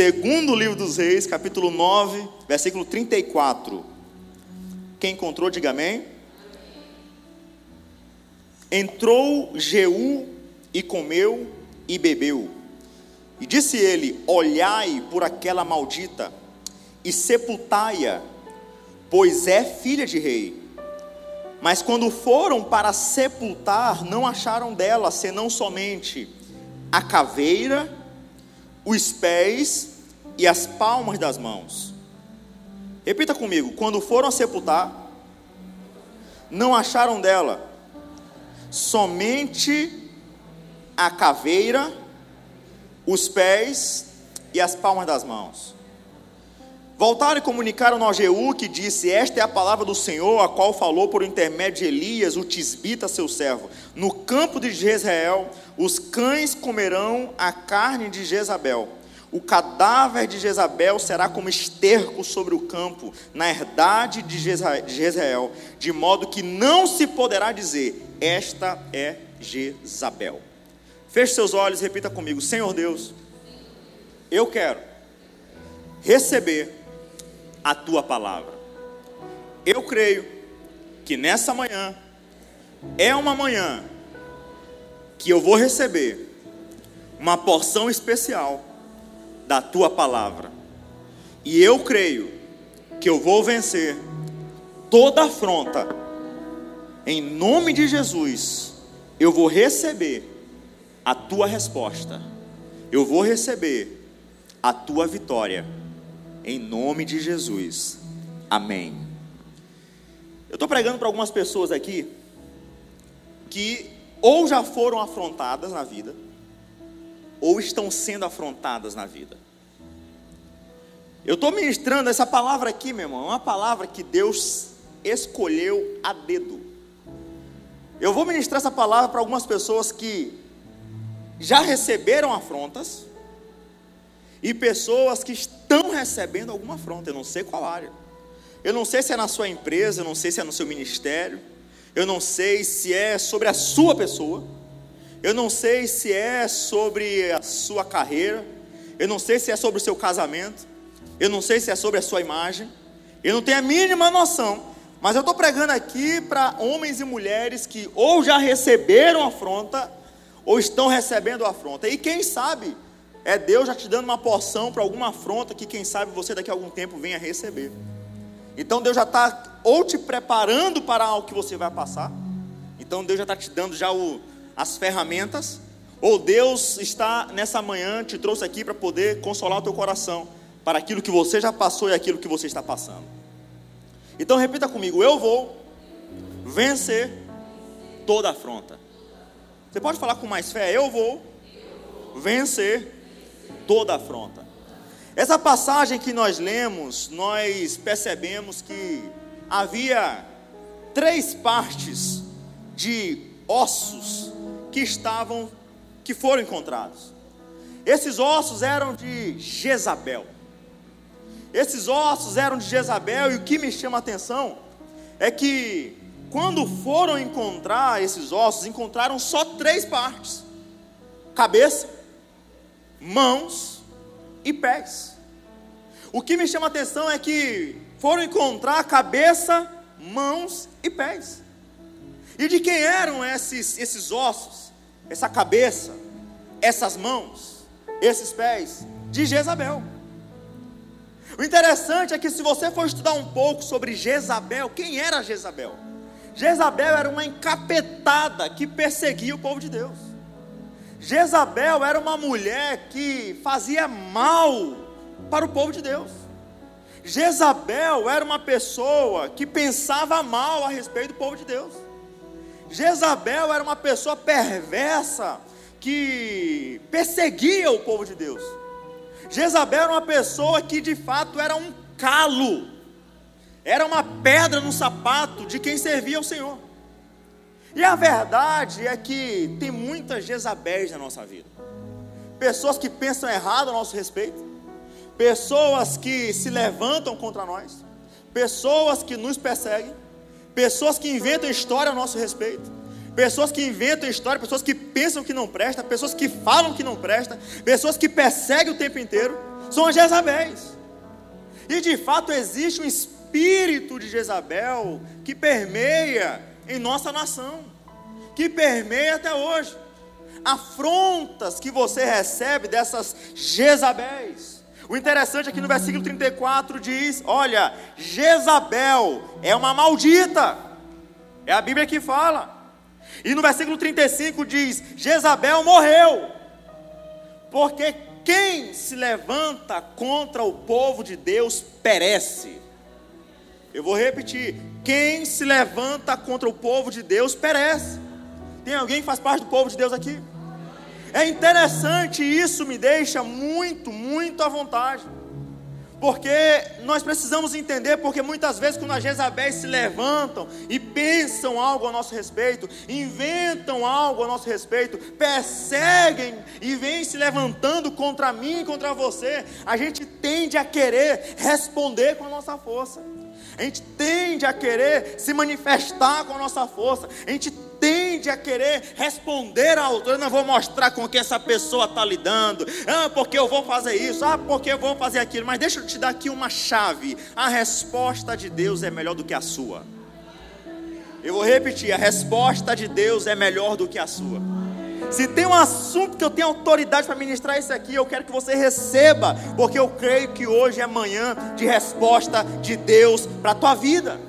Segundo livro dos Reis, capítulo 9, versículo 34. Quem encontrou, diga amém. Entrou Jeú e comeu e bebeu. E disse ele: olhai por aquela maldita e sepultai-a, pois é filha de rei. Mas quando foram para sepultar, não acharam dela, senão somente a caveira, os pés e as palmas das mãos. Repita comigo: quando foram a sepultar, não acharam dela, somente a caveira, os pés e as palmas das mãos. Voltaram e comunicaram ao Jeú, que disse: esta é a palavra do Senhor, a qual falou por intermédio de Elias, o Tisbita, seu servo. No campo de Jezreel, os cães comerão a carne de Jezabel. O cadáver de Jezabel será como esterco sobre o campo, na herdade de Jezreel, de modo que não se poderá dizer: esta é Jezabel. Feche seus olhos e repita comigo: Senhor Deus, eu quero receber a Tua Palavra. Eu creio que nessa manhã é uma manhã que eu vou receber uma porção especial da Tua Palavra, e eu creio que eu vou vencer toda afronta, em nome de Jesus. Eu vou receber a Tua resposta, eu vou receber a Tua vitória, em nome de Jesus, amém. Eu estou pregando para algumas pessoas aqui que ou já foram afrontadas na vida, ou estão sendo afrontadas na vida. Eu estou ministrando essa palavra aqui, meu irmão, é uma palavra que Deus escolheu a dedo. Eu vou ministrar essa palavra para algumas pessoas que já receberam afrontas, e pessoas que estão recebendo alguma afronta. Eu não sei qual área, eu não sei se é na sua empresa, eu não sei se é no seu ministério, eu não sei se é sobre a sua pessoa, eu não sei se é sobre a sua carreira, eu não sei se é sobre o seu casamento, eu não sei se é sobre a sua imagem, eu não tenho a mínima noção, mas eu estou pregando aqui para homens e mulheres que ou já receberam afronta, ou estão recebendo afronta, e quem sabe é Deus já te dando uma porção para alguma afronta que quem sabe você daqui a algum tempo venha receber. Então Deus já está ou te preparando para algo que você vai passar, então Deus já está te dando já as ferramentas, ou Deus está nessa manhã, te trouxe aqui para poder consolar o teu coração, para aquilo que você já passou e aquilo que você está passando. Então repita comigo: eu vou vencer toda afronta. Você pode falar com mais fé: eu vou vencer toda afronta. Essa passagem que nós lemos, nós percebemos que havia três partes de ossos que foram encontrados. Esses ossos eram de Jezabel. E o que me chama a atenção é que quando foram encontrar esses ossos, encontraram só três partes: cabeça, mãos e pés. O que me chama a atenção é que foram encontrar cabeça, mãos e pés. E de quem eram esses ossos, essa cabeça, essas mãos, esses pés? De Jezabel. O interessante é que, se você for estudar um pouco sobre Jezabel, quem era Jezabel? Jezabel era uma encapetada que perseguia o povo de Deus. Jezabel era uma mulher que fazia mal para o povo de Deus. Jezabel era uma pessoa que pensava mal a respeito do povo de Deus. Jezabel era uma pessoa perversa que perseguia o povo de Deus. Jezabel era uma pessoa que de fato era um calo, era uma pedra no sapato de quem servia ao Senhor. E a verdade é que tem muitas Jezabéis na nossa vida, pessoas que pensam errado a nosso respeito, pessoas que se levantam contra nós, pessoas que nos perseguem, pessoas que inventam história a nosso respeito, pessoas que pensam que não presta, pessoas que falam que não presta, pessoas que perseguem o tempo inteiro, são as Jezabéis. E de fato existe um espírito de Jezabel que permeia em nossa nação, que permeia até hoje. Afrontas que você recebe dessas Jezabéis. O interessante aqui no versículo 34 diz, olha, Jezabel é uma maldita, é a Bíblia que fala. E no versículo 35 diz, Jezabel morreu, porque quem se levanta contra o povo de Deus perece. Eu vou repetir, quem se levanta contra o povo de Deus perece. Tem alguém que faz parte do povo de Deus aqui? É interessante, isso me deixa muito, muito à vontade, porque nós precisamos entender, porque muitas vezes quando as Jezabéis se levantam e pensam algo a nosso respeito, inventam algo a nosso respeito, perseguem e vêm se levantando contra mim e contra você, a gente tende a querer responder com a nossa força, a gente tende a querer se manifestar com a nossa força, a gente tende a querer responder à altura. Não vou mostrar com que essa pessoa está lidando, porque eu vou fazer isso, porque eu vou fazer aquilo. Mas deixa eu te dar aqui uma chave: a resposta de Deus é melhor do que a sua. Eu vou repetir, a resposta de Deus é melhor do que a sua. Se tem um assunto que eu tenho autoridade para ministrar isso aqui, eu quero que você receba, porque eu creio que hoje é manhã de resposta de Deus para a tua vida.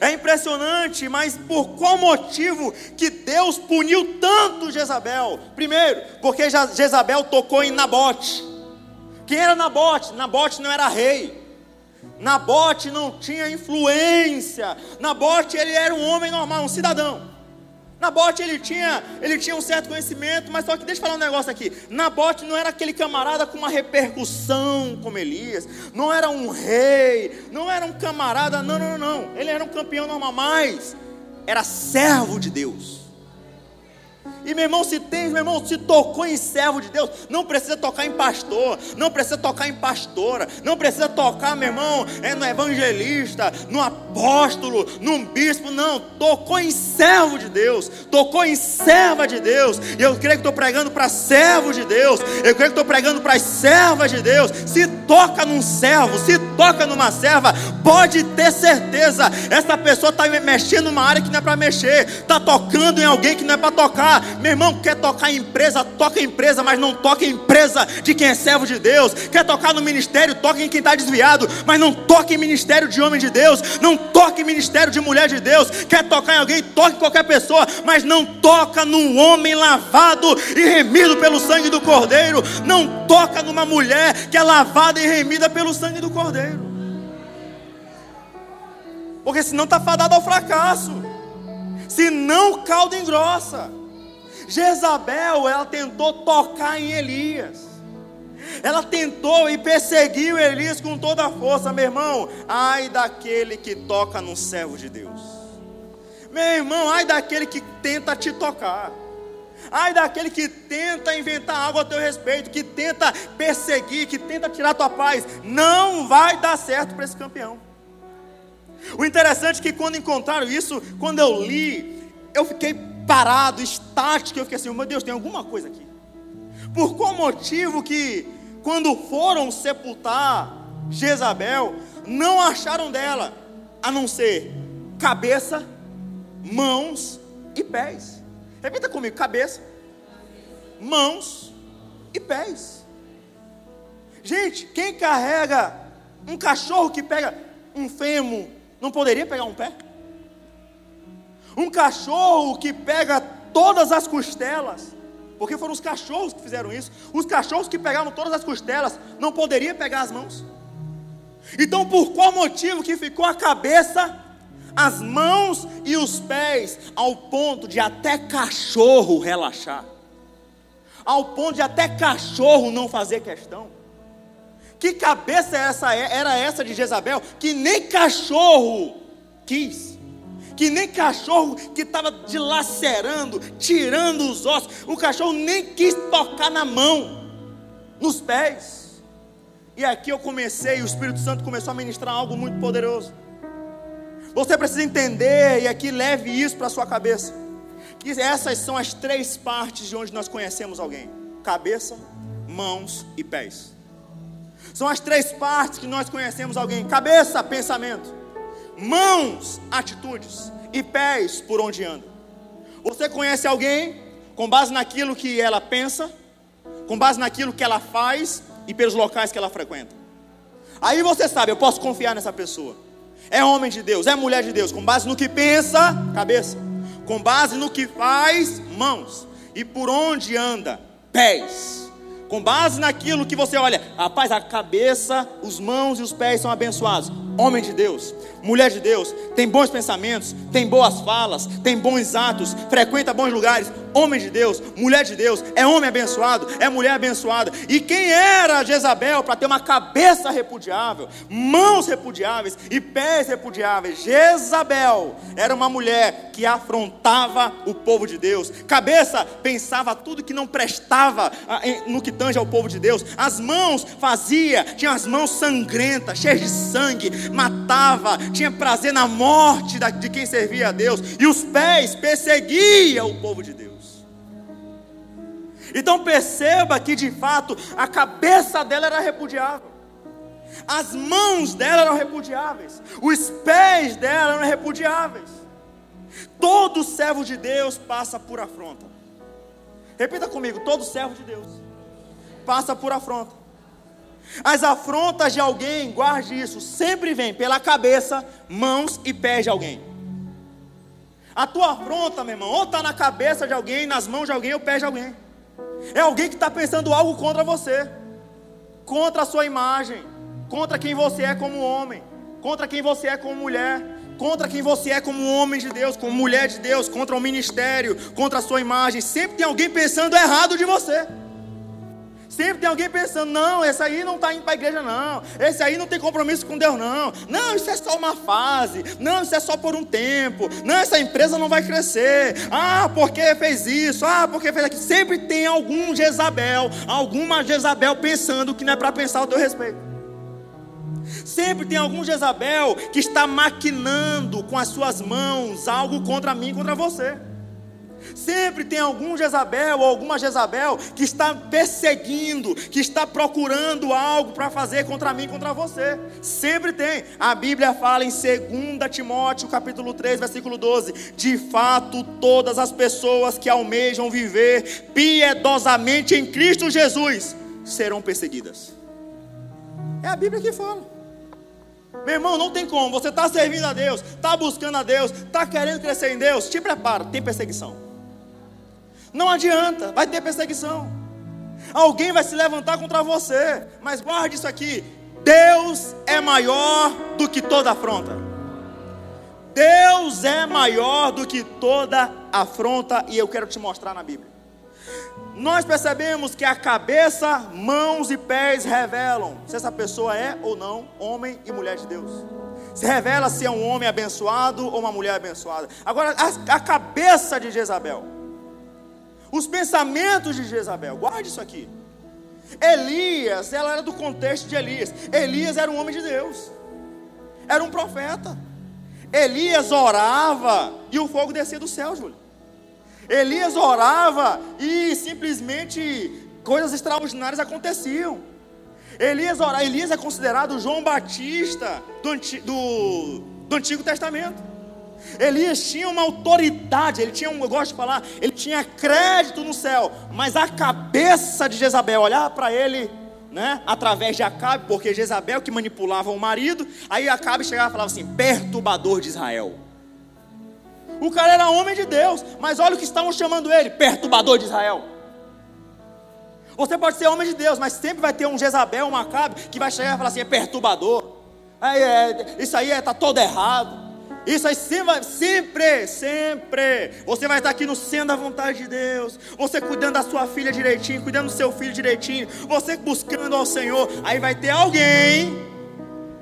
É impressionante, mas por qual motivo que Deus puniu tanto Jezabel? Primeiro, porque Jezabel tocou em Nabote. Quem era Nabote? Nabote não era rei, Nabote não tinha influência, Nabote ele era um homem normal, um cidadão. Nabote ele tinha um certo conhecimento, mas só que deixa eu falar um negócio aqui, Nabote não era aquele camarada com uma repercussão como Elias, não era um rei, não era um camarada, não, ele era um campeão normal, mas era servo de Deus. E meu irmão, se tocou em servo de Deus, não precisa tocar em pastor, não precisa tocar em pastora, não precisa tocar, meu irmão, no evangelista, no apóstolo, num bispo, não, tocou em servo de Deus, tocou em serva de Deus. E eu creio que estou pregando para servo de Deus, eu creio que estou pregando para as servas de Deus. Se toca num servo, se toca numa serva, pode ter certeza, essa pessoa está mexendo numa área que não é para mexer, está tocando em alguém que não é para tocar. Meu irmão, quer tocar em empresa, toca em empresa, mas não toca em empresa de quem é servo de Deus. Quer tocar no ministério, toca em quem está desviado, mas não toca em ministério de homem de Deus, não toca em ministério de mulher de Deus. Quer tocar em alguém, toca em qualquer pessoa, mas não toca num homem lavado e remido pelo sangue do Cordeiro, não toca numa mulher que é lavada e remida pelo sangue do Cordeiro, porque senão está fadado ao fracasso, senão caldo engrossa. Jezabel, ela tentou tocar em Elias, ela tentou e perseguiu Elias com toda a força. Meu irmão, ai daquele que toca num servo de Deus, meu irmão, ai daquele que tenta te tocar, ai daquele que tenta inventar algo a teu respeito, que tenta perseguir, que tenta tirar tua paz. Não vai dar certo para esse campeão. O interessante é que quando encontraram isso, quando eu li, eu fiquei parado, estático, eu fiquei assim, meu Deus, tem alguma coisa aqui. Por qual motivo que quando foram sepultar Jezabel, não acharam dela, a não ser cabeça, mãos e pés? Repita comigo, cabeça, mãos e pés. Gente, quem carrega um cachorro que pega um fêmur, não poderia pegar um pé? Um cachorro que pega todas as costelas, porque foram os cachorros que fizeram isso, os cachorros que pegavam todas as costelas, não poderia pegar as mãos? Então por qual motivo que ficou a cabeça, as mãos e os pés, ao ponto de até cachorro relaxar, ao ponto de até cachorro não fazer questão? Que cabeça era essa de Jezabel, que nem cachorro quis, que nem cachorro que estava dilacerando, tirando os ossos, o cachorro nem quis tocar na mão, nos pés. E aqui eu comecei, o Espírito Santo começou a ministrar algo muito poderoso. Você precisa entender, e aqui leve isso para a sua cabeça, que essas são as três partes de onde nós conhecemos alguém: cabeça, mãos e pés. São as três partes que nós conhecemos alguém: cabeça, pensamento; mãos, atitudes; e pés, por onde anda. Você conhece alguém com base naquilo que ela pensa, com base naquilo que ela faz e pelos locais que ela frequenta. Aí você sabe, eu posso confiar nessa pessoa. É homem de Deus, é mulher de Deus. Com base no que pensa, cabeça; com base no que faz, mãos; e por onde anda, pés. Com base naquilo que você olha, rapaz, a cabeça, os mãos e os pés são abençoados. Homem de Deus, mulher de Deus, tem bons pensamentos, tem boas falas, tem bons atos, frequenta bons lugares. Homem de Deus, mulher de Deus, é homem abençoado, é mulher abençoada. E quem era Jezabel para ter uma cabeça repudiável, mãos repudiáveis e pés repudiáveis? Jezabel era uma mulher que afrontava o povo de Deus. Cabeça pensava tudo que não prestava no que tange ao povo de Deus. As mãos tinha as mãos sangrentas, cheias de sangue, matava, tinha prazer na morte de quem servia a Deus. E os pés perseguia o povo de Deus. Então perceba que de fato a cabeça dela era repudiável, as mãos dela eram repudiáveis, os pés dela eram repudiáveis. Todo servo de Deus passa por afronta. Repita comigo: todo servo de Deus passa por afronta. As afrontas de alguém, guarde isso, sempre vem pela cabeça, mãos e pés de alguém. A tua afronta, meu irmão, ou está na cabeça de alguém, nas mãos de alguém ou pés de alguém. É alguém que está pensando algo contra você, contra a sua imagem, contra quem você é como homem, contra quem você é como mulher, contra quem você é como homem de Deus, como mulher de Deus, contra o ministério, contra a sua imagem. Sempre tem alguém pensando errado de você. Sempre tem alguém pensando: não, esse aí não está indo para a igreja não, esse aí não tem compromisso com Deus não, não, isso é só uma fase, não, isso é só por um tempo, não, essa empresa não vai crescer, ah, porque fez isso, ah, porque fez aquilo. Sempre tem alguma Jezabel pensando que não é para pensar ao teu respeito. Sempre tem algum Jezabel que está maquinando com as suas mãos algo contra mim, contra você. Sempre tem algum Jezabel ou alguma Jezabel que está perseguindo, que está procurando algo para fazer contra mim, contra você. Sempre tem. A Bíblia fala em 2 Timóteo capítulo 3, versículo 12: de fato, todas as pessoas que almejam viver piedosamente em Cristo Jesus serão perseguidas. É a Bíblia que fala. Meu irmão, não tem como. Você está servindo a Deus, está buscando a Deus, está querendo crescer em Deus, te prepara, tem perseguição. Não adianta, vai ter perseguição. Alguém vai se levantar contra você. Mas guarde isso aqui: Deus é maior do que toda afronta. Deus é maior do que toda afronta. E eu quero te mostrar na Bíblia. Nós percebemos que a cabeça, mãos e pés revelam se essa pessoa é ou não homem e mulher de Deus. Se revela se é um homem abençoado ou uma mulher abençoada. Agora, a cabeça de Jezabel, os pensamentos de Jezabel, guarde isso aqui. Elias, ela era do contexto de Elias. Elias era um homem de Deus, era um profeta. Elias orava e o fogo descia do céu, Júlio. Elias orava e simplesmente coisas extraordinárias aconteciam. Elias é considerado o João Batista do Antigo Testamento. Elias tinha uma autoridade, eu gosto de falar, ele tinha crédito no céu. Mas a cabeça de Jezabel olhava para ele, né, através de Acabe, porque Jezabel que manipulava o marido. Aí Acabe chegava e falava assim: perturbador de Israel. O cara era homem de Deus, mas olha o que estavam chamando ele: perturbador de Israel. Você pode ser homem de Deus, mas sempre vai ter um Jezabel, um Acabe, que vai chegar e falar assim: é perturbador, isso aí está todo errado. Isso aí sempre, você vai estar aqui no centro da vontade de Deus, você cuidando da sua filha direitinho, cuidando do seu filho direitinho, você buscando ao Senhor. Aí vai ter alguém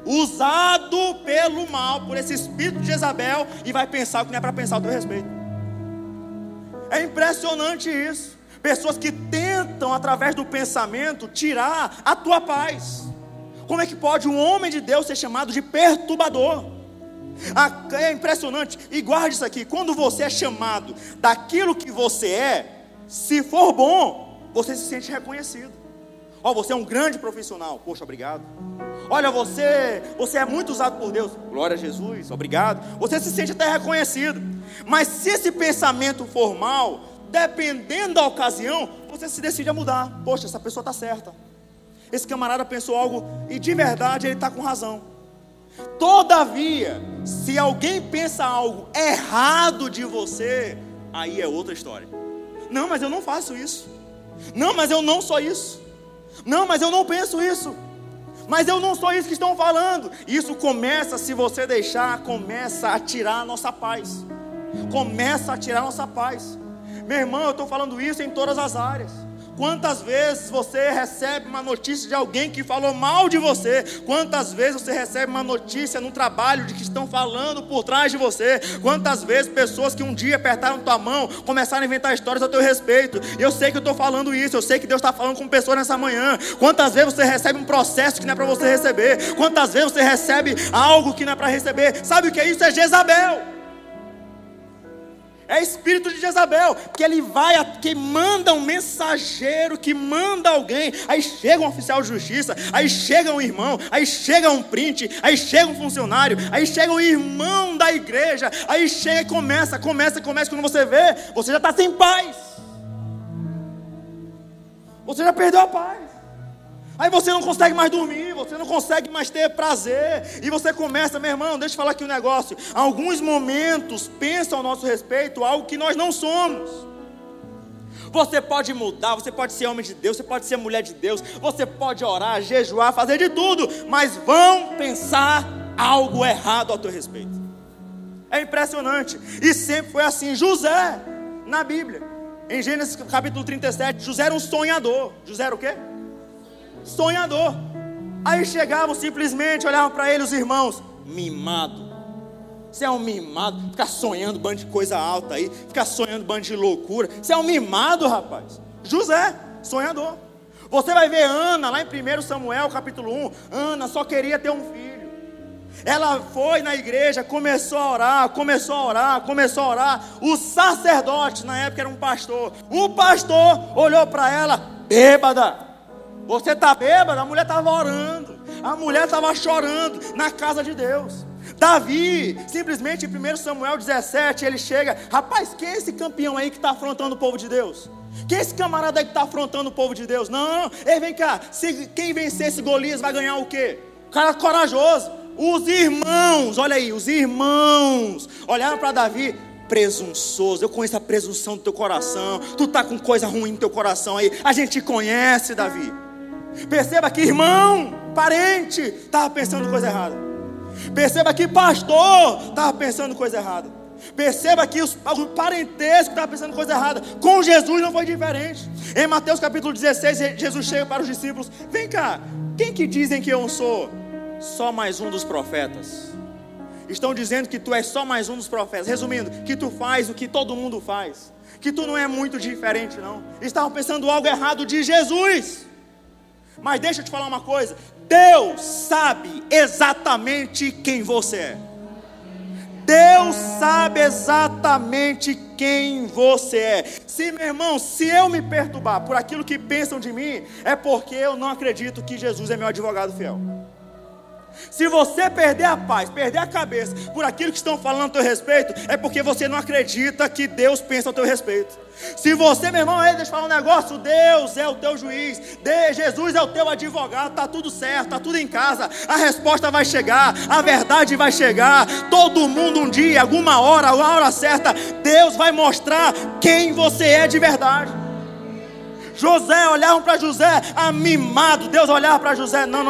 usado pelo mal, por esse espírito de Jezabel, e vai pensar o que não é para pensar ao teu respeito. É impressionante isso. Pessoas que tentam, através do pensamento, tirar a tua paz. Como é que pode um homem de Deus ser chamado de perturbador? É impressionante. E guarde isso aqui: quando você é chamado daquilo que você é, se for bom, você se sente reconhecido. ó, você é um grande profissional, poxa, obrigado. Olha, você é muito usado por Deus, glória a Jesus, obrigado. Você se sente até reconhecido. Mas se esse pensamento for mal, dependendo da ocasião, você se decide a mudar. Poxa, essa pessoa está certa, esse camarada pensou algo e de verdade ele está com razão. Todavia, se alguém pensa algo errado de você, aí é outra história. Não, mas eu não faço isso. Não, mas eu não sou isso. Não, mas eu não penso isso. Mas eu não sou isso que estão falando. Isso começa, se você deixar, começa a tirar a nossa paz. Começa a tirar a nossa paz. Meu irmão, eu estou falando isso em todas as áreas. Quantas vezes você recebe uma notícia de alguém que falou mal de você? Quantas vezes você recebe uma notícia no trabalho de que estão falando por trás de você? Quantas vezes pessoas que um dia apertaram tua mão começaram a inventar histórias a teu respeito? E eu sei que eu estou falando isso, eu sei que Deus está falando com pessoas nessa manhã. Quantas vezes você recebe um processo que não é para você receber? Quantas vezes você recebe algo que não é para receber? Sabe o que é isso? É Jezabel. É espírito de Jezabel, porque ele vai, que manda um mensageiro, que manda alguém, aí chega um oficial de justiça, aí chega um irmão, aí chega um print, aí chega um funcionário, aí chega um irmão da igreja, aí chega e começa, quando você vê, você já está sem paz, você já perdeu a paz. Aí você não consegue mais dormir, você não consegue mais ter prazer, e você começa, meu irmão, deixa eu falar aqui um negócio, alguns momentos pensam ao nosso respeito algo que nós não somos. Você pode mudar, você pode ser homem de Deus, você pode ser mulher de Deus, você pode orar, jejuar, fazer de tudo, mas vão pensar algo errado ao teu respeito. É impressionante, e sempre foi assim. José, na Bíblia, em Gênesis capítulo 37, José era um sonhador. José era o quê? Sonhador. Aí chegavam simplesmente, olhavam para ele os irmãos, mimado, você é um mimado, fica sonhando um bando de coisa alta aí, fica sonhando um bando de loucura, você é um mimado, rapaz. José, sonhador. Você vai ver Ana, lá em 1 Samuel capítulo 1, Ana só queria ter um filho. Ela foi na igreja, começou a orar, o sacerdote, na época era um pastor, o pastor olhou para ela, bêbada. Você está bêbado? A mulher estava orando, a mulher estava chorando na casa de Deus. Davi, simplesmente em 1 Samuel 17, ele chega, rapaz, quem é esse campeão aí que está afrontando o povo de Deus? Quem é esse camarada aí que está afrontando o povo de Deus? Não, ei, vem cá, quem vencer esse Golias vai ganhar o quê? O cara corajoso. Os irmãos, olha aí, os irmãos olharam para Davi, presunçoso, eu conheço a presunção do teu coração, tu está com coisa ruim no teu coração aí, a gente conhece, Davi. Perceba que irmão, parente, estava pensando coisa errada. Perceba que pastor, estava pensando coisa errada. Perceba que o parentesco estava pensando coisa errada. Com Jesus não foi diferente. Em Mateus capítulo 16, Jesus chega para os discípulos: vem cá, quem que dizem que eu sou? Só mais um dos profetas. Estão dizendo que tu és só mais um dos profetas. Resumindo, que tu faz o que todo mundo faz, que tu não é muito diferente, não. Estavam pensando algo errado de Jesus. Mas deixa eu te falar uma coisa, Deus sabe exatamente quem você é. Deus sabe exatamente quem você é. Se, meu irmão, se eu me perturbar por aquilo que pensam de mim, é porque eu não acredito que Jesus é meu advogado fiel. Se você perder a paz, perder a cabeça por aquilo que estão falando a teu respeito, é porque você não acredita que Deus pensa a teu respeito. Se você, meu irmão, deixa eu falar um negócio, Deus é o teu juiz, Jesus é o teu advogado, está tudo certo, está tudo em casa, a resposta vai chegar, a verdade vai chegar, todo mundo um dia, alguma hora, a hora certa, Deus vai mostrar quem você é de verdade. José, olhavam para José, mimado. Deus olhava para José, não,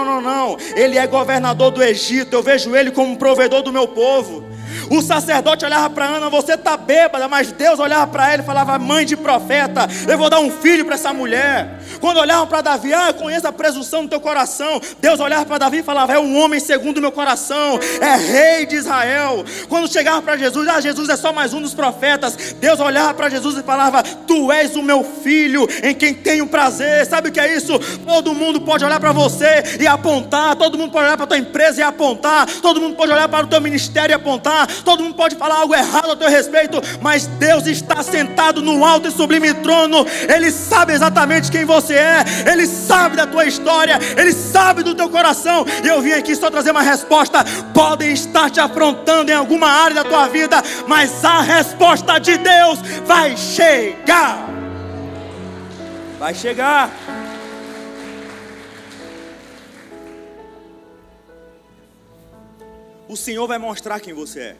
ele é governador do Egito, eu vejo ele como provedor do meu povo. O sacerdote olhava para Ana, você está bêbada, mas Deus olhava para ela e falava, mãe de profeta, eu vou dar um filho para essa mulher. Quando olhavam para Davi, eu conheço a presunção do teu coração, Deus olhava para Davi e falava, é um homem segundo o meu coração, é rei de Israel. Quando chegavam para Jesus, Jesus é só mais um dos profetas, Deus olhava para Jesus e falava, tu és o meu filho, em quem tenho prazer. Sabe o que é isso? Todo mundo pode olhar para você e apontar, todo mundo pode olhar para a tua empresa e apontar, todo mundo pode olhar para o teu ministério e apontar, todo mundo pode falar algo errado a teu respeito, mas Deus está sentado no alto e sublime trono, Ele sabe exatamente quem você você é, Ele sabe da tua história, Ele sabe do teu coração. E eu vim aqui só trazer uma resposta. Podem estar te afrontando em alguma área da tua vida, mas a resposta de Deus vai chegar. Vai chegar. O Senhor vai mostrar quem você é.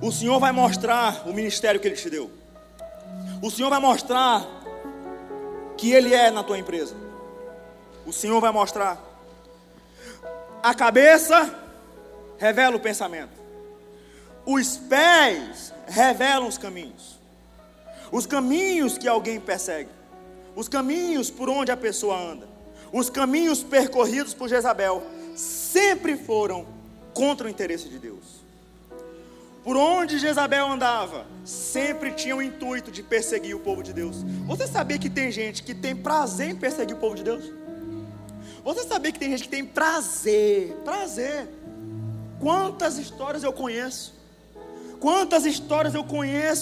O Senhor vai mostrar o ministério que Ele te deu. O Senhor vai mostrar que Ele é na tua empresa. O Senhor vai mostrar. A cabeça revela o pensamento. Os pés revelam os caminhos. Os caminhos que alguém persegue. Os caminhos por onde a pessoa anda. Os caminhos percorridos por Jezabel sempre foram contra o interesse de Deus. Por onde Jezabel andava, sempre tinha o intuito de perseguir o povo de Deus. Você sabia que tem gente que tem prazer em perseguir o povo de Deus? Você sabia que tem gente que tem prazer? Quantas histórias eu conheço?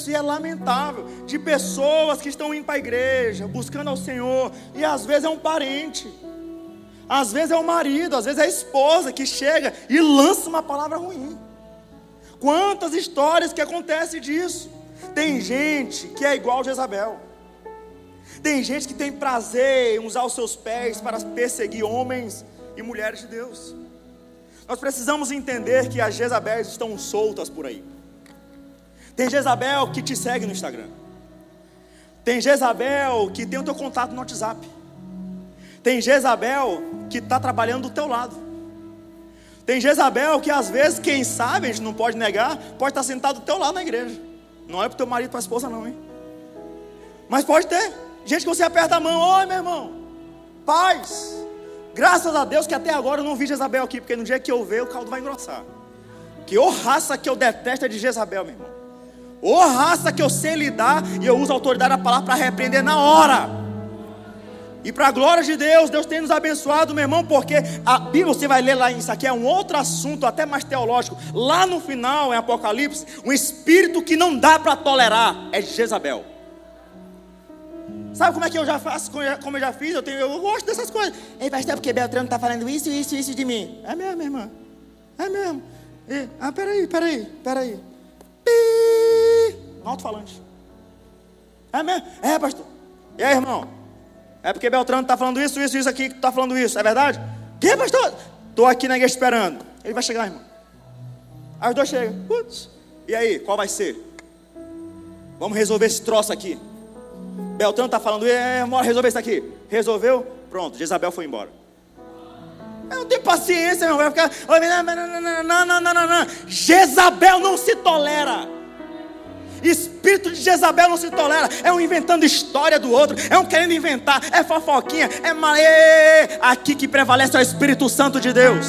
E é lamentável, de pessoas que estão indo para a igreja, buscando ao Senhor, e às vezes é um parente, às vezes é o marido, às vezes é a esposa que chega e lança uma palavra ruim. Quantas histórias que acontece disso. Tem gente que é igual a Jezabel. Tem gente que tem prazer em usar os seus pés para perseguir homens e mulheres de Deus. Nós precisamos entender que as Jezabéis estão soltas por aí. Tem Jezabel que te segue no Instagram. Tem Jezabel que tem o teu contato no WhatsApp. Tem Jezabel que está trabalhando do teu lado. Tem Jezabel que às vezes, quem sabe, a gente não pode negar, pode estar sentado do teu lado na igreja. Não é para o teu marido, para a esposa não, hein? Mas pode ter gente que você aperta a mão. Oi, meu irmão, paz. Graças a Deus que até agora eu não vi Jezabel aqui, porque no dia que eu ver, o caldo vai engrossar. Que raça que eu detesto é de Jezabel, meu irmão. Raça que eu sei lidar, e eu uso a autoridade da palavra para repreender na hora. E para a glória de Deus, Deus tem nos abençoado, meu irmão, porque a Bíblia, você vai ler lá, isso aqui é um outro assunto, até mais teológico, lá no final, em Apocalipse, um espírito que não dá para tolerar, é Jezabel. Sabe como é que eu já faço, como eu já fiz, eu gosto dessas coisas. Ei, pastor, porque Beltrano está falando isso de mim. É mesmo, irmã, é mesmo. E, peraí. Pi, um alto-falante. É mesmo, é pastor. E aí, irmão? É porque Beltrano está falando isso aqui, que tu está falando isso, é verdade? Que pastor? Estou aqui na igreja esperando. Ele vai chegar, irmão. Aí os dois chegam. Putz. E aí, qual vai ser? Vamos resolver esse troço aqui. Beltrano está falando, irmão, resolver isso aqui. Resolveu? Pronto, Jezabel foi embora. Eu não tenho paciência, irmão. Vai ficar. Não. Jezabel não se tolera. Espírito de Jezabel não se tolera. É um inventando história do outro, é um querendo inventar, é fofoquinha, aqui que prevalece é o Espírito Santo de Deus.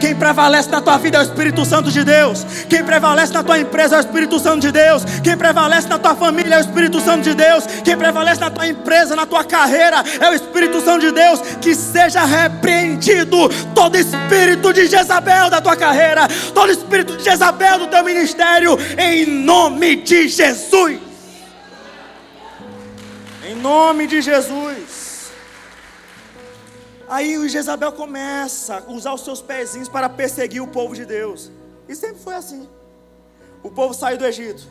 Quem prevalece na tua vida é o Espírito Santo de Deus. Quem prevalece na tua empresa é o Espírito Santo de Deus. Quem prevalece na tua família é o Espírito Santo de Deus. Quem prevalece na tua empresa, na tua carreira, é o Espírito Santo de Deus. Que seja repreendido todo espírito de Jezabel da tua carreira, todo espírito de Jezabel do teu ministério, em nome de Jesus. Em nome de Jesus. Aí o Jezabel começa a usar os seus pezinhos para perseguir o povo de Deus. E sempre foi assim. O povo saiu do Egito.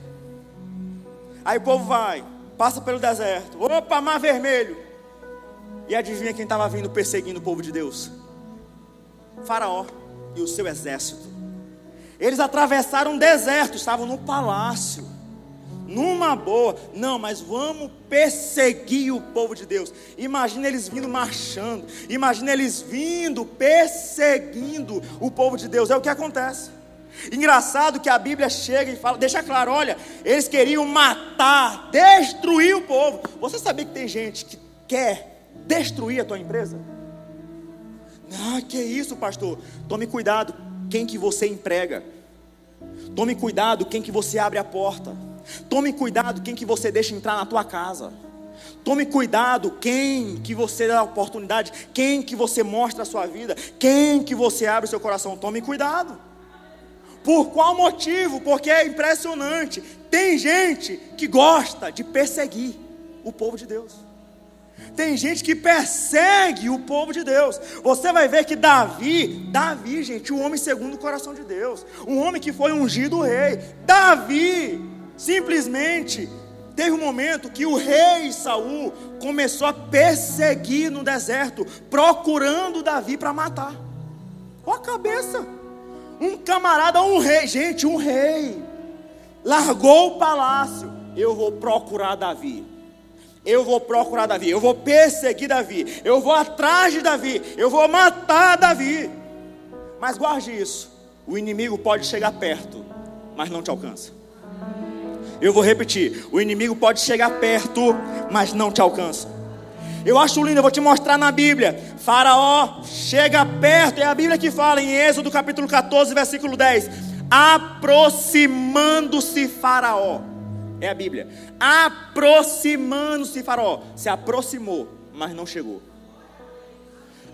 Aí o povo vai, passa pelo deserto. Opa, mar vermelho. E adivinha quem estava vindo perseguindo o povo de Deus? Faraó e o seu exército. Eles atravessaram um deserto, estavam no palácio. Numa boa. Não, mas vamos perseguir o povo de Deus. Imagina eles vindo marchando. Imagina eles vindo perseguindo o povo de Deus. É o que acontece. Engraçado que a Bíblia chega e fala, deixa claro, olha, eles queriam matar, destruir o povo. Você sabia que tem gente que quer destruir a tua empresa? Ah, que isso, pastor? Tome cuidado quem que você emprega. Tome cuidado quem que você abre a porta. Tome cuidado quem que você deixa entrar na tua casa. Tome cuidado quem que você dá oportunidade, quem que você mostra a sua vida, quem que você abre o seu coração. Tome cuidado. Por qual motivo? Porque é impressionante. Tem gente que gosta de perseguir o povo de Deus. Tem gente que persegue o povo de Deus. Você vai ver que Davi, gente, um homem segundo o coração de Deus, um homem que foi ungido rei, Davi, simplesmente, teve um momento que o rei Saul começou a perseguir no deserto, procurando Davi para matar. Olha a cabeça, um camarada, um rei, gente, um rei, largou o palácio, eu vou procurar Davi, eu vou perseguir Davi, eu vou atrás de Davi, eu vou matar Davi. Mas guarde isso, o inimigo pode chegar perto, mas não te alcança. Eu vou repetir, o inimigo pode chegar perto, mas não te alcança. Eu acho lindo, eu vou te mostrar na Bíblia, Faraó chega perto, é a Bíblia que fala em Êxodo capítulo 14 versículo 10, aproximando-se Faraó. É a Bíblia, aproximando-se Faraó, se aproximou, mas não chegou.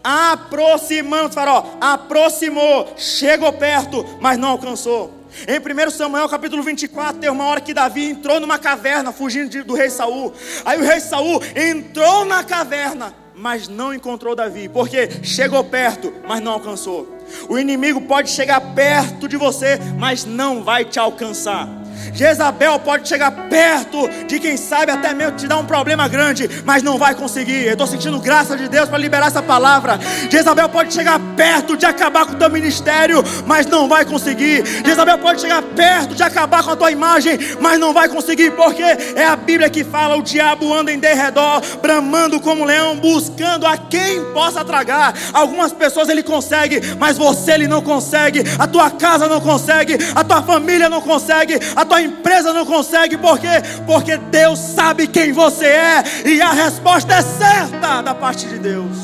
Aproximando-se Faraó, aproximou, chegou perto, mas não alcançou. Em 1 Samuel capítulo 24, tem uma hora que Davi entrou numa caverna, fugindo do rei Saul. Aí o rei Saul entrou na caverna, mas não encontrou Davi, porque chegou perto, mas não alcançou. O inimigo pode chegar perto de você, mas não vai te alcançar. Jezabel pode chegar perto de quem sabe até mesmo te dar um problema grande, mas não vai conseguir. Eu estou sentindo graça de Deus para liberar essa palavra. Jezabel pode chegar perto de acabar com o teu ministério, mas não vai conseguir. Jezabel pode chegar perto de acabar com a tua imagem, mas não vai conseguir, porque é a Bíblia que fala: o diabo anda em derredor, bramando como um leão, buscando a quem possa tragar. Algumas pessoas ele consegue, mas você ele não consegue. A tua casa não consegue, a tua família não consegue, a tua empresa não consegue. Por quê? Porque Deus sabe quem você é, e a resposta é certa da parte de Deus.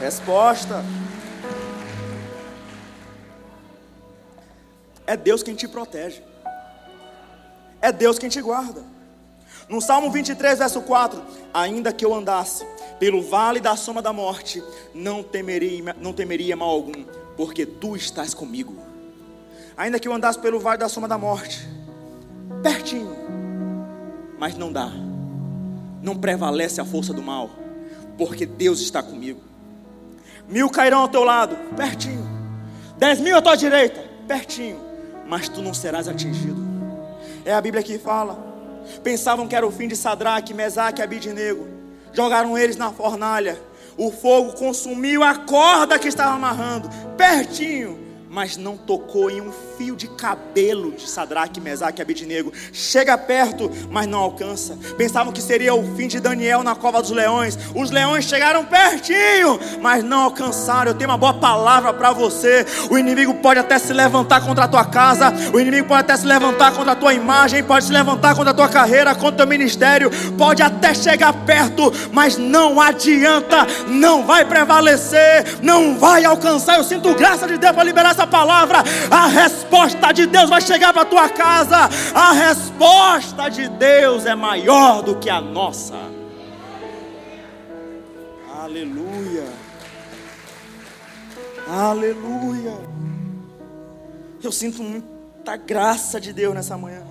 Resposta é Deus quem te protege, é Deus quem te guarda. No Salmo 23 verso 4, ainda que eu andasse pelo vale da sombra da morte, não temeria mal algum, porque tu estás comigo. Ainda que eu andasse pelo vale da sombra da morte, pertinho, mas não dá, não prevalece a força do mal, porque Deus está comigo. 1000 cairão ao teu lado, pertinho, 10.000 à tua direita, pertinho, mas tu não serás atingido. É a Bíblia que fala: pensavam que era o fim de Sadraque, Mesaque e Abidnego, jogaram eles na fornalha, o fogo consumiu a corda que estava amarrando, pertinho, mas não tocou em um fio de cabelo de Sadraque, Mesaque e Abidnego. Chega perto, mas não alcança. Pensavam que seria o fim de Daniel na cova dos leões. Os leões chegaram pertinho, mas não alcançaram. Eu tenho uma boa palavra para você. O inimigo pode até se levantar contra a tua casa, o inimigo pode até se levantar contra a tua imagem, pode se levantar contra a tua carreira, contra o teu ministério, pode até chegar perto, mas não adianta, não vai prevalecer, não vai alcançar. Eu sinto graça de Deus para liberar essa palavra. A resposta de Deus vai chegar para a tua casa. A resposta de Deus é maior do que a nossa. Aleluia, aleluia. Eu sinto muita graça de Deus nessa manhã.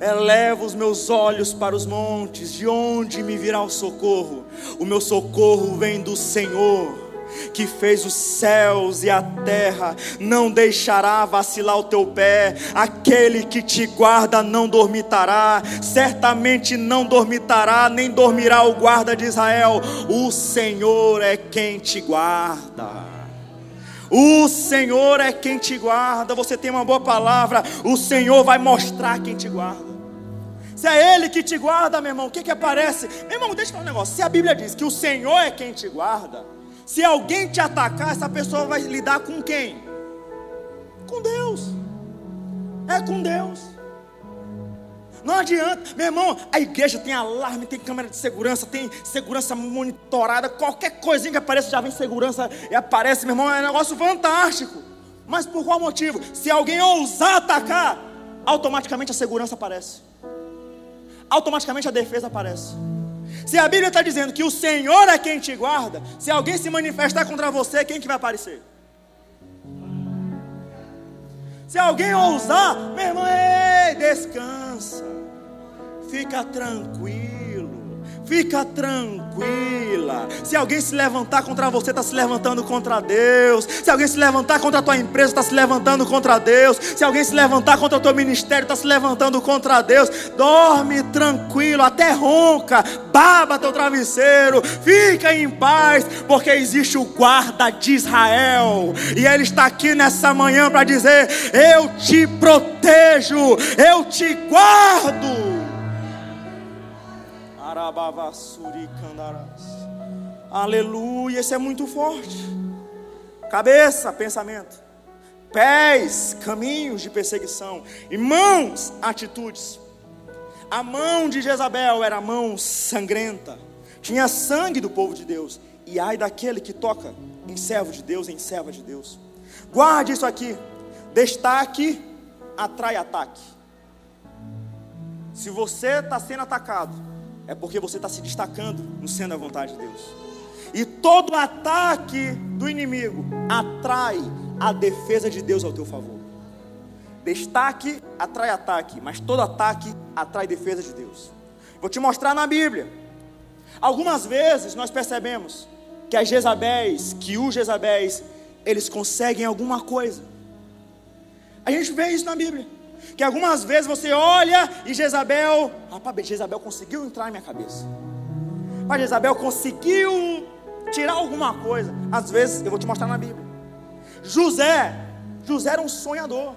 Elevo os meus olhos para os montes, de onde me virá o socorro? O meu socorro vem do Senhor, que fez os céus e a terra. Não deixará vacilar o teu pé. Aquele que te guarda não dormitará, certamente não dormitará, nem dormirá o guarda de Israel. O Senhor é quem te guarda. O Senhor é quem te guarda. Você tem uma boa palavra, o Senhor vai mostrar quem te guarda. Se é Ele que te guarda, meu irmão, o que aparece? Meu irmão, deixa eu falar um negócio. Se a Bíblia diz que o Senhor é quem te guarda, se alguém te atacar, essa pessoa vai lidar com quem? Com Deus. É com Deus. Não adianta, meu irmão. A igreja tem alarme, tem câmera de segurança, tem segurança monitorada. Qualquer coisinha que aparece, já vem segurança e aparece, meu irmão, é um negócio fantástico. Mas por qual motivo? Se alguém ousar atacar, automaticamente a segurança aparece, automaticamente a defesa aparece. Se a Bíblia está dizendo que o Senhor é quem te guarda, se alguém se manifestar contra você, quem que vai aparecer? Se alguém ousar, meu irmão, ei, descansa, fica tranquilo. Fica tranquila. Se alguém se levantar contra você, está se levantando contra Deus. Se alguém se levantar contra a tua empresa, está se levantando contra Deus. Se alguém se levantar contra o teu ministério, está se levantando contra Deus. Dorme tranquilo, até ronca, baba teu travesseiro, fica em paz, porque existe o guarda de Israel, e ele está aqui nessa manhã para dizer: eu te protejo, eu te guardo. Aleluia, isso é muito forte. Cabeça, pensamento. Pés, caminhos de perseguição. E mãos, atitudes. A mão de Jezabel era mão sangrenta, tinha sangue do povo de Deus. E ai daquele que toca em servo de Deus, em serva de Deus. Guarde isso aqui. Destaque atrai ataque. Se você está sendo atacado, é porque você está se destacando no sendo a vontade de Deus. E todo ataque do inimigo atrai a defesa de Deus ao teu favor. Destaque atrai ataque, mas todo ataque atrai defesa de Deus. Vou te mostrar na Bíblia. Algumas vezes nós percebemos que as Jezabéis, que os Jezabéis, eles conseguem alguma coisa. A gente vê isso na Bíblia. Que algumas vezes você olha e Jezabel, rapaz, Jezabel conseguiu entrar na minha cabeça. Mas Jezabel conseguiu tirar alguma coisa. Às vezes, eu vou te mostrar na Bíblia. José era um sonhador.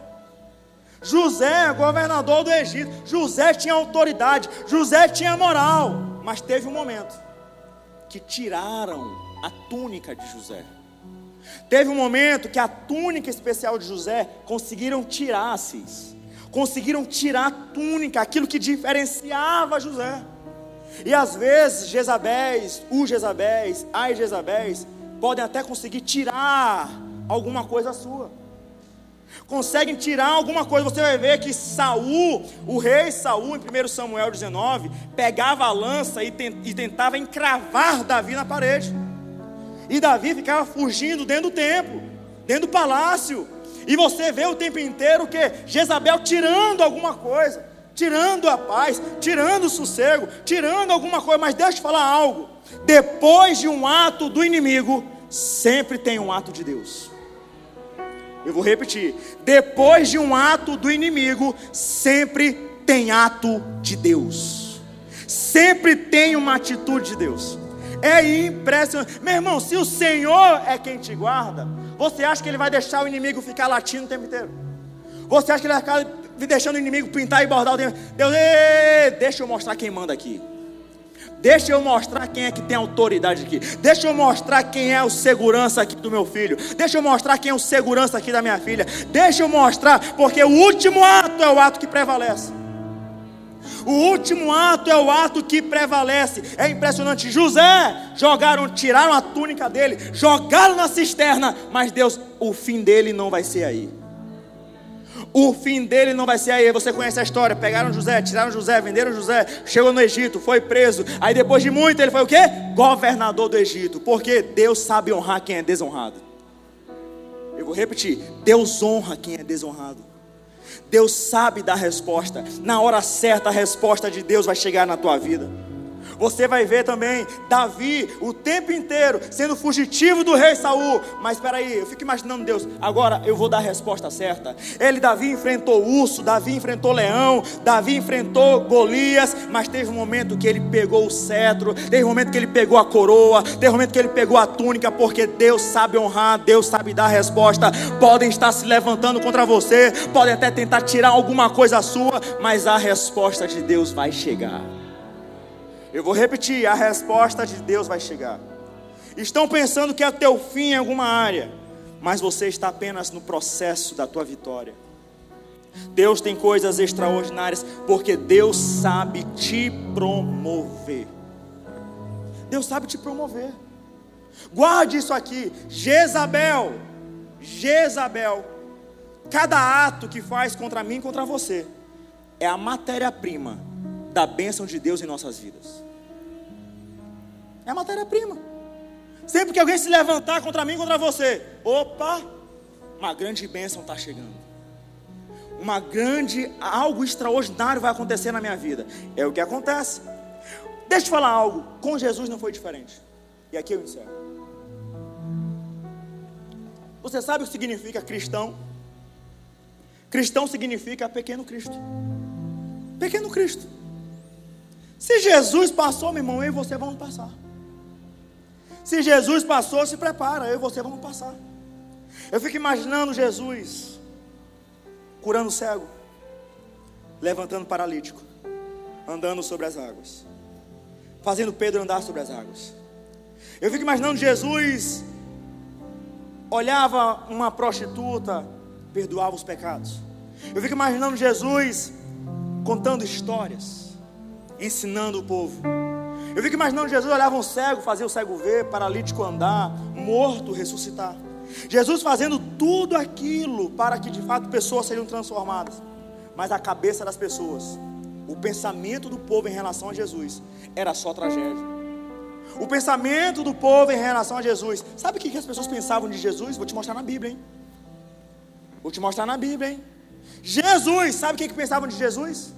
José, governador do Egito. José tinha autoridade. José tinha moral. Mas teve um momento que tiraram a túnica de José. Teve um momento que a túnica especial de José conseguiram tirar-se. Conseguiram tirar a túnica, aquilo que diferenciava José. E às vezes Jezabéis, os Jezabéis, as Jezabéis podem até conseguir tirar alguma coisa sua. Conseguem tirar alguma coisa. Você vai ver que Saul, o rei Saul, em 1 Samuel 19, pegava a lança e tentava encravar Davi na parede. E Davi ficava fugindo dentro do templo, dentro do palácio. E você vê o tempo inteiro que Jezabel tirando alguma coisa, tirando a paz, tirando o sossego, tirando alguma coisa. Mas deixa eu te falar algo: depois de um ato do inimigo, sempre tem um ato de Deus. Eu vou repetir: depois de um ato do inimigo, sempre tem ato de Deus. Sempre tem uma atitude de Deus. É impressionante, meu irmão. Se o Senhor é quem te guarda, você acha que Ele vai deixar o inimigo ficar latindo o tempo inteiro? Você acha que Ele vai ficar deixando o inimigo pintar e bordar o tempo inteiro? Deus, deixa eu mostrar quem manda aqui. Deixa eu mostrar quem é que tem autoridade aqui. Deixa eu mostrar quem é o segurança aqui do meu filho. Deixa eu mostrar quem é o segurança aqui da minha filha. Deixa eu mostrar, porque o último ato é o ato que prevalece. O último ato é o ato que prevalece. É impressionante. José, tiraram a túnica dele, jogaram na cisterna, mas Deus, o fim dele não vai ser aí. O fim dele não vai ser aí. Você conhece a história? Pegaram José, tiraram José, venderam José, chegou no Egito, foi preso. Aí depois de muito ele foi o quê? Governador do Egito. Porque Deus sabe honrar quem é desonrado. Eu vou repetir: Deus honra quem é desonrado. Deus sabe dar resposta. Na hora certa a resposta de Deus vai chegar na tua vida. Você vai ver também Davi o tempo inteiro sendo fugitivo do rei Saul. Mas espera aí, eu fico imaginando Deus: agora eu vou dar a resposta certa. Davi enfrentou urso, Davi enfrentou leão, Davi enfrentou Golias. Mas teve um momento que ele pegou o cetro, teve um momento que ele pegou a coroa, teve um momento que ele pegou a túnica. Porque Deus sabe honrar, Deus sabe dar a resposta. Podem estar se levantando contra você, podem até tentar tirar alguma coisa sua, mas a resposta de Deus vai chegar. Eu vou repetir: a resposta de Deus vai chegar. Estão pensando que é teu fim em alguma área, mas você está apenas no processo da tua vitória. Deus tem coisas extraordinárias, porque Deus sabe te promover. Deus sabe te promover. Guarde isso aqui: Jezabel, cada ato que faz contra mim, contra você, é a matéria-prima da bênção de Deus em nossas vidas. É a matéria-prima. Sempre que alguém se levantar contra mim, contra você, opa, uma grande bênção está chegando, algo extraordinário vai acontecer na minha vida. É o que acontece. Deixa eu te falar algo, com Jesus não foi diferente. E aqui eu encerro. Você sabe o que significa cristão? Cristão significa pequeno Cristo. Pequeno Cristo. Se Jesus passou, meu irmão, eu e você vamos passar. Se Jesus passou, se prepara, eu e você vamos passar. Eu fico imaginando Jesus curando o cego, levantando o paralítico, andando sobre as águas, fazendo Pedro andar sobre as águas. Eu fico imaginando Jesus olhava uma prostituta, perdoava os pecados. Eu fico imaginando Jesus contando histórias, ensinando o povo. Eu fico imaginando Jesus olhava um cego, fazia o cego ver, paralítico andar, morto ressuscitar. Jesus fazendo tudo aquilo para que de fato pessoas seriam transformadas. Mas a cabeça das pessoas, o pensamento do povo em relação a Jesus era só tragédia. O pensamento do povo em relação a Jesus, sabe o que as pessoas pensavam de Jesus? Vou te mostrar na Bíblia, hein? Vou te mostrar na Bíblia, hein? Jesus, sabe o que pensavam de Jesus?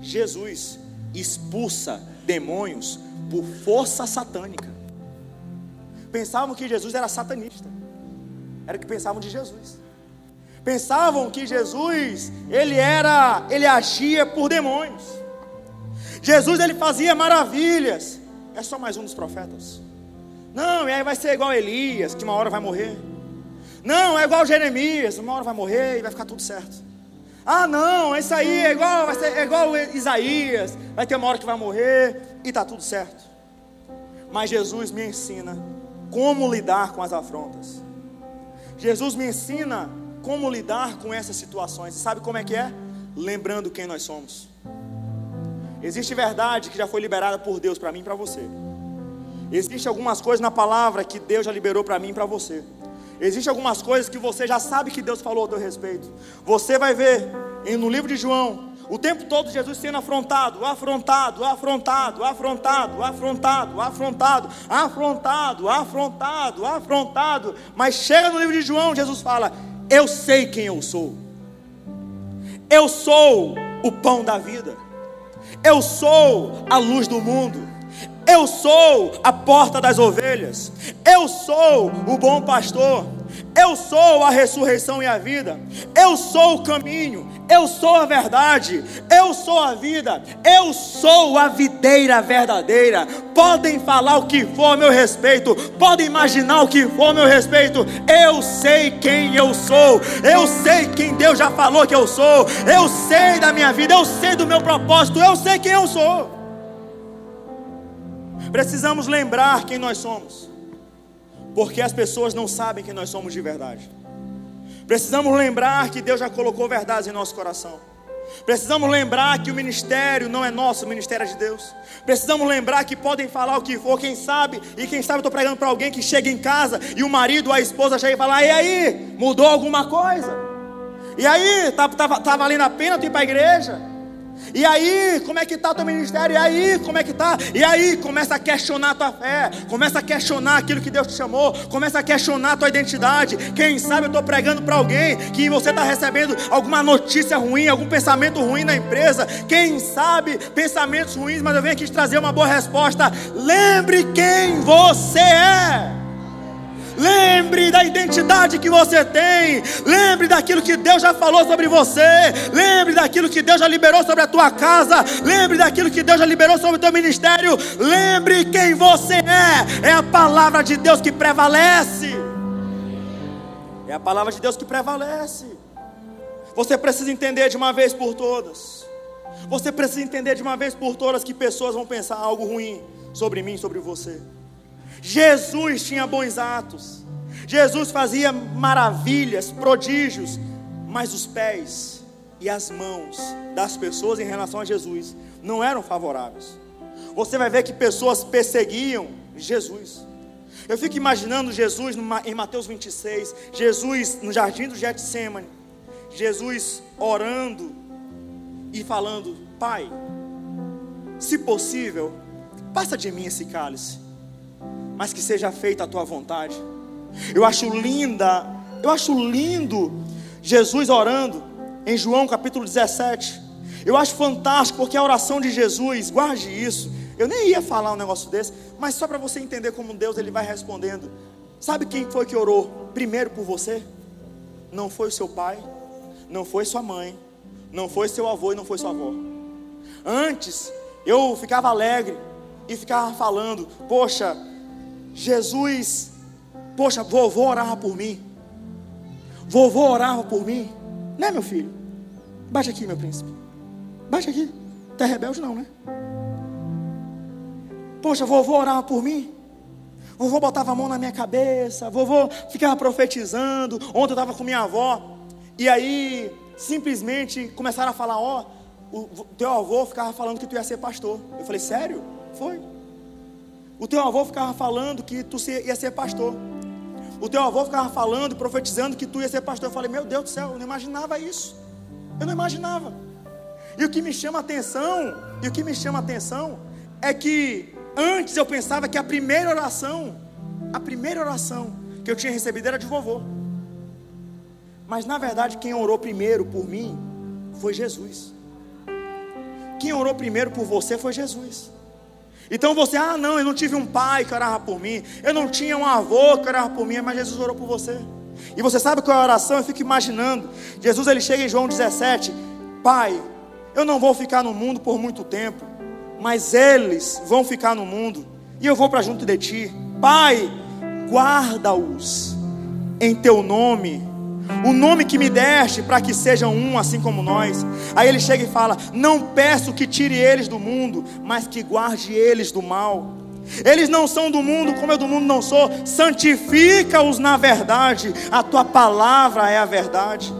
Jesus expulsa demônios por força satânica. Pensavam que Jesus era satanista, era o que pensavam de Jesus. Pensavam que Jesus, ele agia por demônios. Jesus, ele fazia maravilhas. É só mais um dos profetas. Não, e aí vai ser igual Elias, que uma hora vai morrer. Não, é igual Jeremias, uma hora vai morrer e vai ficar tudo certo. Ah, não, isso aí é igual, vai ser, é igual Isaías, vai ter uma hora que vai morrer e está tudo certo. Mas Jesus me ensina como lidar com as afrontas. Jesus me ensina como lidar com essas situações. Sabe como é que é? Lembrando quem nós somos. Existe verdade que já foi liberada por Deus para mim e para você. Existem algumas coisas na palavra que Deus já liberou para mim e para você. Existem algumas coisas que você já sabe que Deus falou a teu respeito. Você vai ver no livro de João, o tempo todo Jesus sendo afrontado, afrontado, afrontado, afrontado, afrontado, afrontado, afrontado, afrontado, afrontado. Mas chega no livro de João, Jesus fala: eu sei quem eu sou. Eu sou o pão da vida. Eu sou a luz do mundo. Eu sou a porta das ovelhas. Eu sou o bom pastor. Eu sou a ressurreição e a vida. Eu sou o caminho. Eu sou a verdade. Eu sou a vida. Eu sou a videira verdadeira. Podem falar o que for a meu respeito. Podem imaginar o que for a meu respeito. Eu sei quem eu sou. Eu sei quem Deus já falou que eu sou. Eu sei da minha vida. Eu sei do meu propósito. Eu sei quem eu sou. Precisamos lembrar quem nós somos, porque as pessoas não sabem quem nós somos de verdade. Precisamos lembrar que Deus já colocou verdades em nosso coração. Precisamos lembrar que o ministério não é nosso, o ministério é de Deus. Precisamos lembrar que podem falar o que for, quem sabe, e quem sabe eu estou pregando para alguém que chega em casa e o marido ou a esposa chega e fala: e aí, mudou alguma coisa? E aí, tá valendo a pena tu ir para a igreja? E aí, como é que está o teu ministério? E aí, como é que está? E aí, começa a questionar a tua fé, começa a questionar aquilo que Deus te chamou, começa a questionar a tua identidade. Quem sabe eu estou pregando para alguém que você está recebendo alguma notícia ruim, algum pensamento ruim na empresa. Quem sabe pensamentos ruins, mas eu venho aqui te trazer uma boa resposta. Lembre quem você é. Lembre da identidade que você tem. Lembre daquilo que Deus já falou sobre você. Lembre daquilo que Deus já liberou sobre a tua casa. Lembre daquilo que Deus já liberou sobre o teu ministério. Lembre quem você é. É a palavra de Deus que prevalece. É a palavra de Deus que prevalece. Você precisa entender de uma vez por todas. Você precisa entender de uma vez por todas que pessoas vão pensar algo ruim sobre mim, sobre você. Jesus tinha bons atos, Jesus fazia maravilhas, prodígios, mas os pés e as mãos das pessoas em relação a Jesus não eram favoráveis. Você vai ver que pessoas perseguiam Jesus. Eu fico imaginando Jesus em Mateus 26, Jesus no jardim do Getsêmani, Jesus orando e falando: Pai, se possível, passa de mim esse cálice, mas que seja feita a tua vontade. Eu acho lindo Jesus orando em João capítulo 17, eu acho fantástico, porque a oração de Jesus, guarde isso, Eu nem ia falar um negócio desse, mas só para você entender como Deus ele vai respondendo. Sabe quem foi que orou primeiro por você? Não foi o seu pai, não foi sua mãe, não foi seu avô e não foi sua avó. Antes eu ficava alegre e ficava falando: poxa, Jesus, poxa, vovô orava por mim, vovô orava por mim, né, meu filho? Baixa aqui, meu príncipe, baixa aqui, tá rebelde não, né? Poxa, vovô orava por mim, vovô botava a mão na minha cabeça, vovô ficava profetizando. Ontem eu estava com minha avó, e aí simplesmente começaram a falar: ó, o teu avô ficava falando que tu ia ser pastor. Eu falei: sério? Foi. O teu avô ficava falando que tu ia ser pastor. O teu avô ficava falando e profetizando que tu ia ser pastor. Eu falei: meu Deus do céu, eu não imaginava isso. Eu não imaginava. E o que me chama a atenção, é que antes eu pensava que a primeira oração que eu tinha recebido era de vovô. Mas na verdade quem orou primeiro por mim foi Jesus. Quem orou primeiro por você foi Jesus. Então você: ah não, eu não tive um pai que orava por mim, eu não tinha um avô que orava por mim, mas Jesus orou por você. E você sabe qual é a oração? Eu fico imaginando, Jesus ele chega em João 17: Pai, eu não vou ficar no mundo por muito tempo, mas eles vão ficar no mundo, e eu vou para junto de ti. Pai, guarda-os em teu nome, o nome que me deste, para que sejam um assim como nós. Aí ele chega e fala: não peço que tire eles do mundo, mas que guarde eles do mal. Eles não são do mundo, como eu do mundo não sou. Santifica-os na verdade, a tua palavra é a verdade.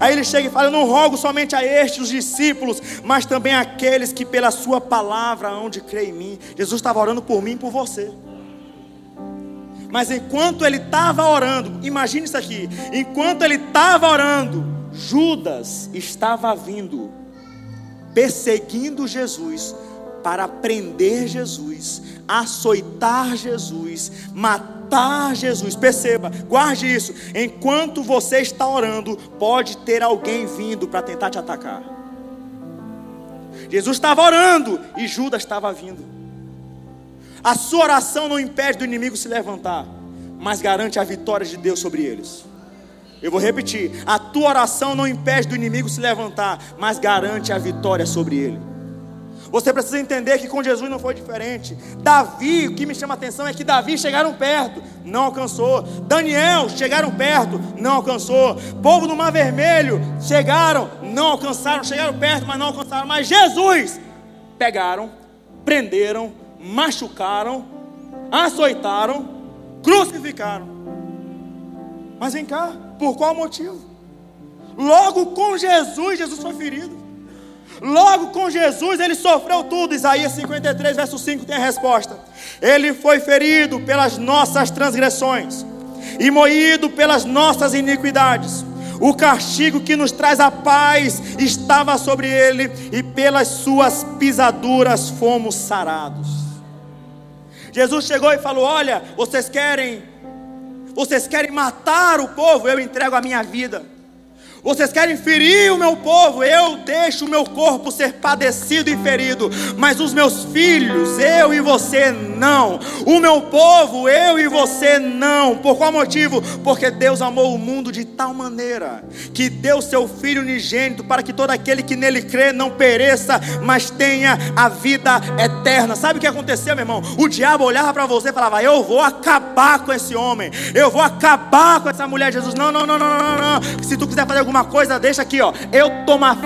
Aí ele chega e fala: eu não rogo somente a estes, os discípulos, mas também aqueles que pela sua palavra hão de crer em mim. Jesus estava orando por mim e por você. Mas enquanto ele estava orando, imagine isso aqui: enquanto ele estava orando, Judas estava vindo, perseguindo Jesus, para prender Jesus, açoitar Jesus, matar Jesus. Perceba, guarde isso: enquanto você está orando, pode ter alguém vindo para tentar te atacar. Jesus estava orando e Judas estava vindo. A sua oração não impede do inimigo se levantar, mas garante a vitória de Deus sobre eles. Eu vou repetir: a tua oração não impede do inimigo se levantar, mas garante a vitória sobre ele. Você precisa entender que com Jesus não foi diferente. Davi, o que me chama a atenção é que Davi chegaram perto, não alcançou. Daniel, chegaram perto, não alcançou. Povo do Mar Vermelho, chegaram, não alcançaram. Chegaram perto, mas não alcançaram. Mas Jesus, pegaram, prenderam, machucaram, açoitaram, crucificaram. Mas vem cá, por qual motivo? Logo com Jesus, Jesus foi ferido. Logo com Jesus ele sofreu tudo. Isaías 53 verso 5 tem a resposta: ele foi ferido pelas nossas transgressões e moído pelas nossas iniquidades. O castigo que nos traz a paz estava sobre ele, e pelas suas pisaduras fomos sarados. Jesus chegou e falou: olha, vocês querem matar o povo? Eu entrego a minha vida. Vocês querem ferir o meu povo? Eu deixo o meu corpo ser padecido e ferido. Mas os meus filhos, eu e você não. O meu povo, eu e você não. Por qual motivo? Porque Deus amou o mundo de tal maneira que deu seu Filho unigênito, para que todo aquele que nele crê não pereça, mas tenha a vida eterna. Sabe o que aconteceu, meu irmão? O diabo olhava para você e falava: eu vou acabar com esse homem, eu vou acabar com essa mulher. Jesus: não. Se tu quiser fazer alguma coisa, deixa aqui, ó, eu que tomo a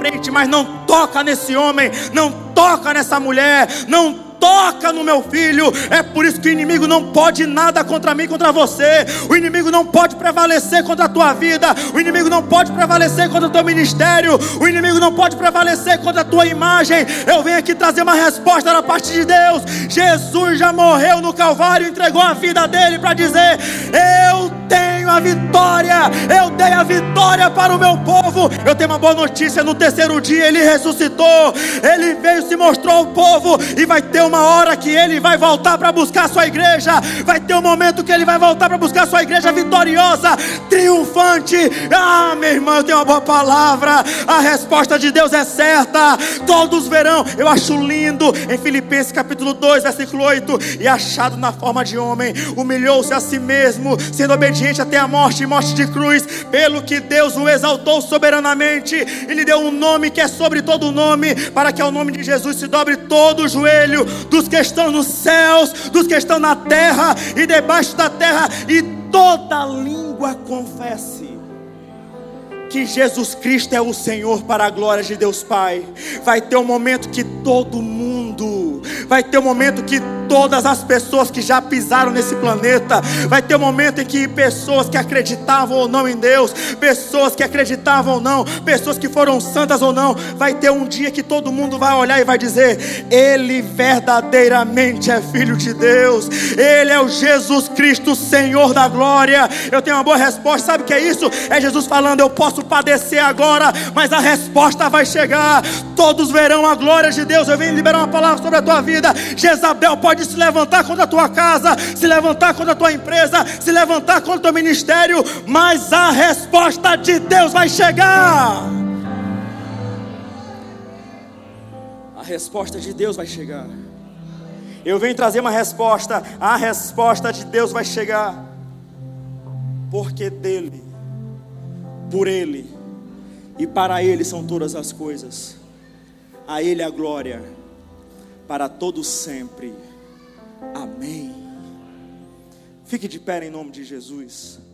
frente, mas não toca nesse homem, não toca nessa mulher, não toca no meu filho. É por isso que o inimigo não pode nada contra mim, contra você. O inimigo não pode prevalecer contra a tua vida, o inimigo não pode prevalecer contra o teu ministério, o inimigo não pode prevalecer contra a tua imagem. Eu venho aqui trazer uma resposta da parte de Deus. Jesus já morreu no Calvário, entregou a vida dele para dizer: eu tenho tenho a vitória, eu dei a vitória para o meu povo. Eu tenho uma boa notícia: no terceiro dia ele ressuscitou, ele veio, se mostrou ao povo, e vai ter uma hora que ele vai voltar para buscar a sua igreja, vai ter um momento que ele vai voltar para buscar a sua igreja vitoriosa, triunfante. Ah, meu irmão, eu tenho uma boa palavra: a resposta de Deus é certa, todos verão. Eu acho lindo em Filipenses capítulo 2, versículo 8: e achado na forma de homem, humilhou-se a si mesmo, sendo obediente até a morte, morte de cruz, pelo que Deus o exaltou soberanamente e lhe deu um nome que é sobre todo nome, para que ao nome de Jesus se dobre todo o joelho, dos que estão nos céus, dos que estão na terra e debaixo da terra, e toda língua confesse que Jesus Cristo é o Senhor, para a glória de Deus Pai. Vai ter um momento que todo mundo, vai ter um momento que todas as pessoas que já pisaram nesse planeta, vai ter um momento em que pessoas que acreditavam ou não em Deus, pessoas que acreditavam ou não, pessoas que foram santas ou não, vai ter um dia que todo mundo vai olhar e vai dizer: ele verdadeiramente é Filho de Deus, ele é o Jesus Cristo, Senhor da glória. Eu tenho uma boa resposta. Sabe o que é isso? É Jesus falando: eu posso padecer agora, mas a resposta vai chegar, todos verão a glória de Deus. Eu vim liberar uma palavra sobre a tua vida. Jezabel pode se levantar contra a tua casa, se levantar contra a tua empresa, se levantar contra o teu ministério, mas a resposta de Deus vai chegar. A resposta de Deus vai chegar. Eu venho trazer uma resposta. A resposta de Deus vai chegar, porque dele, por ele e para ele são todas as coisas. A ele a glória para todos sempre. Amém. Fique de pé em nome de Jesus.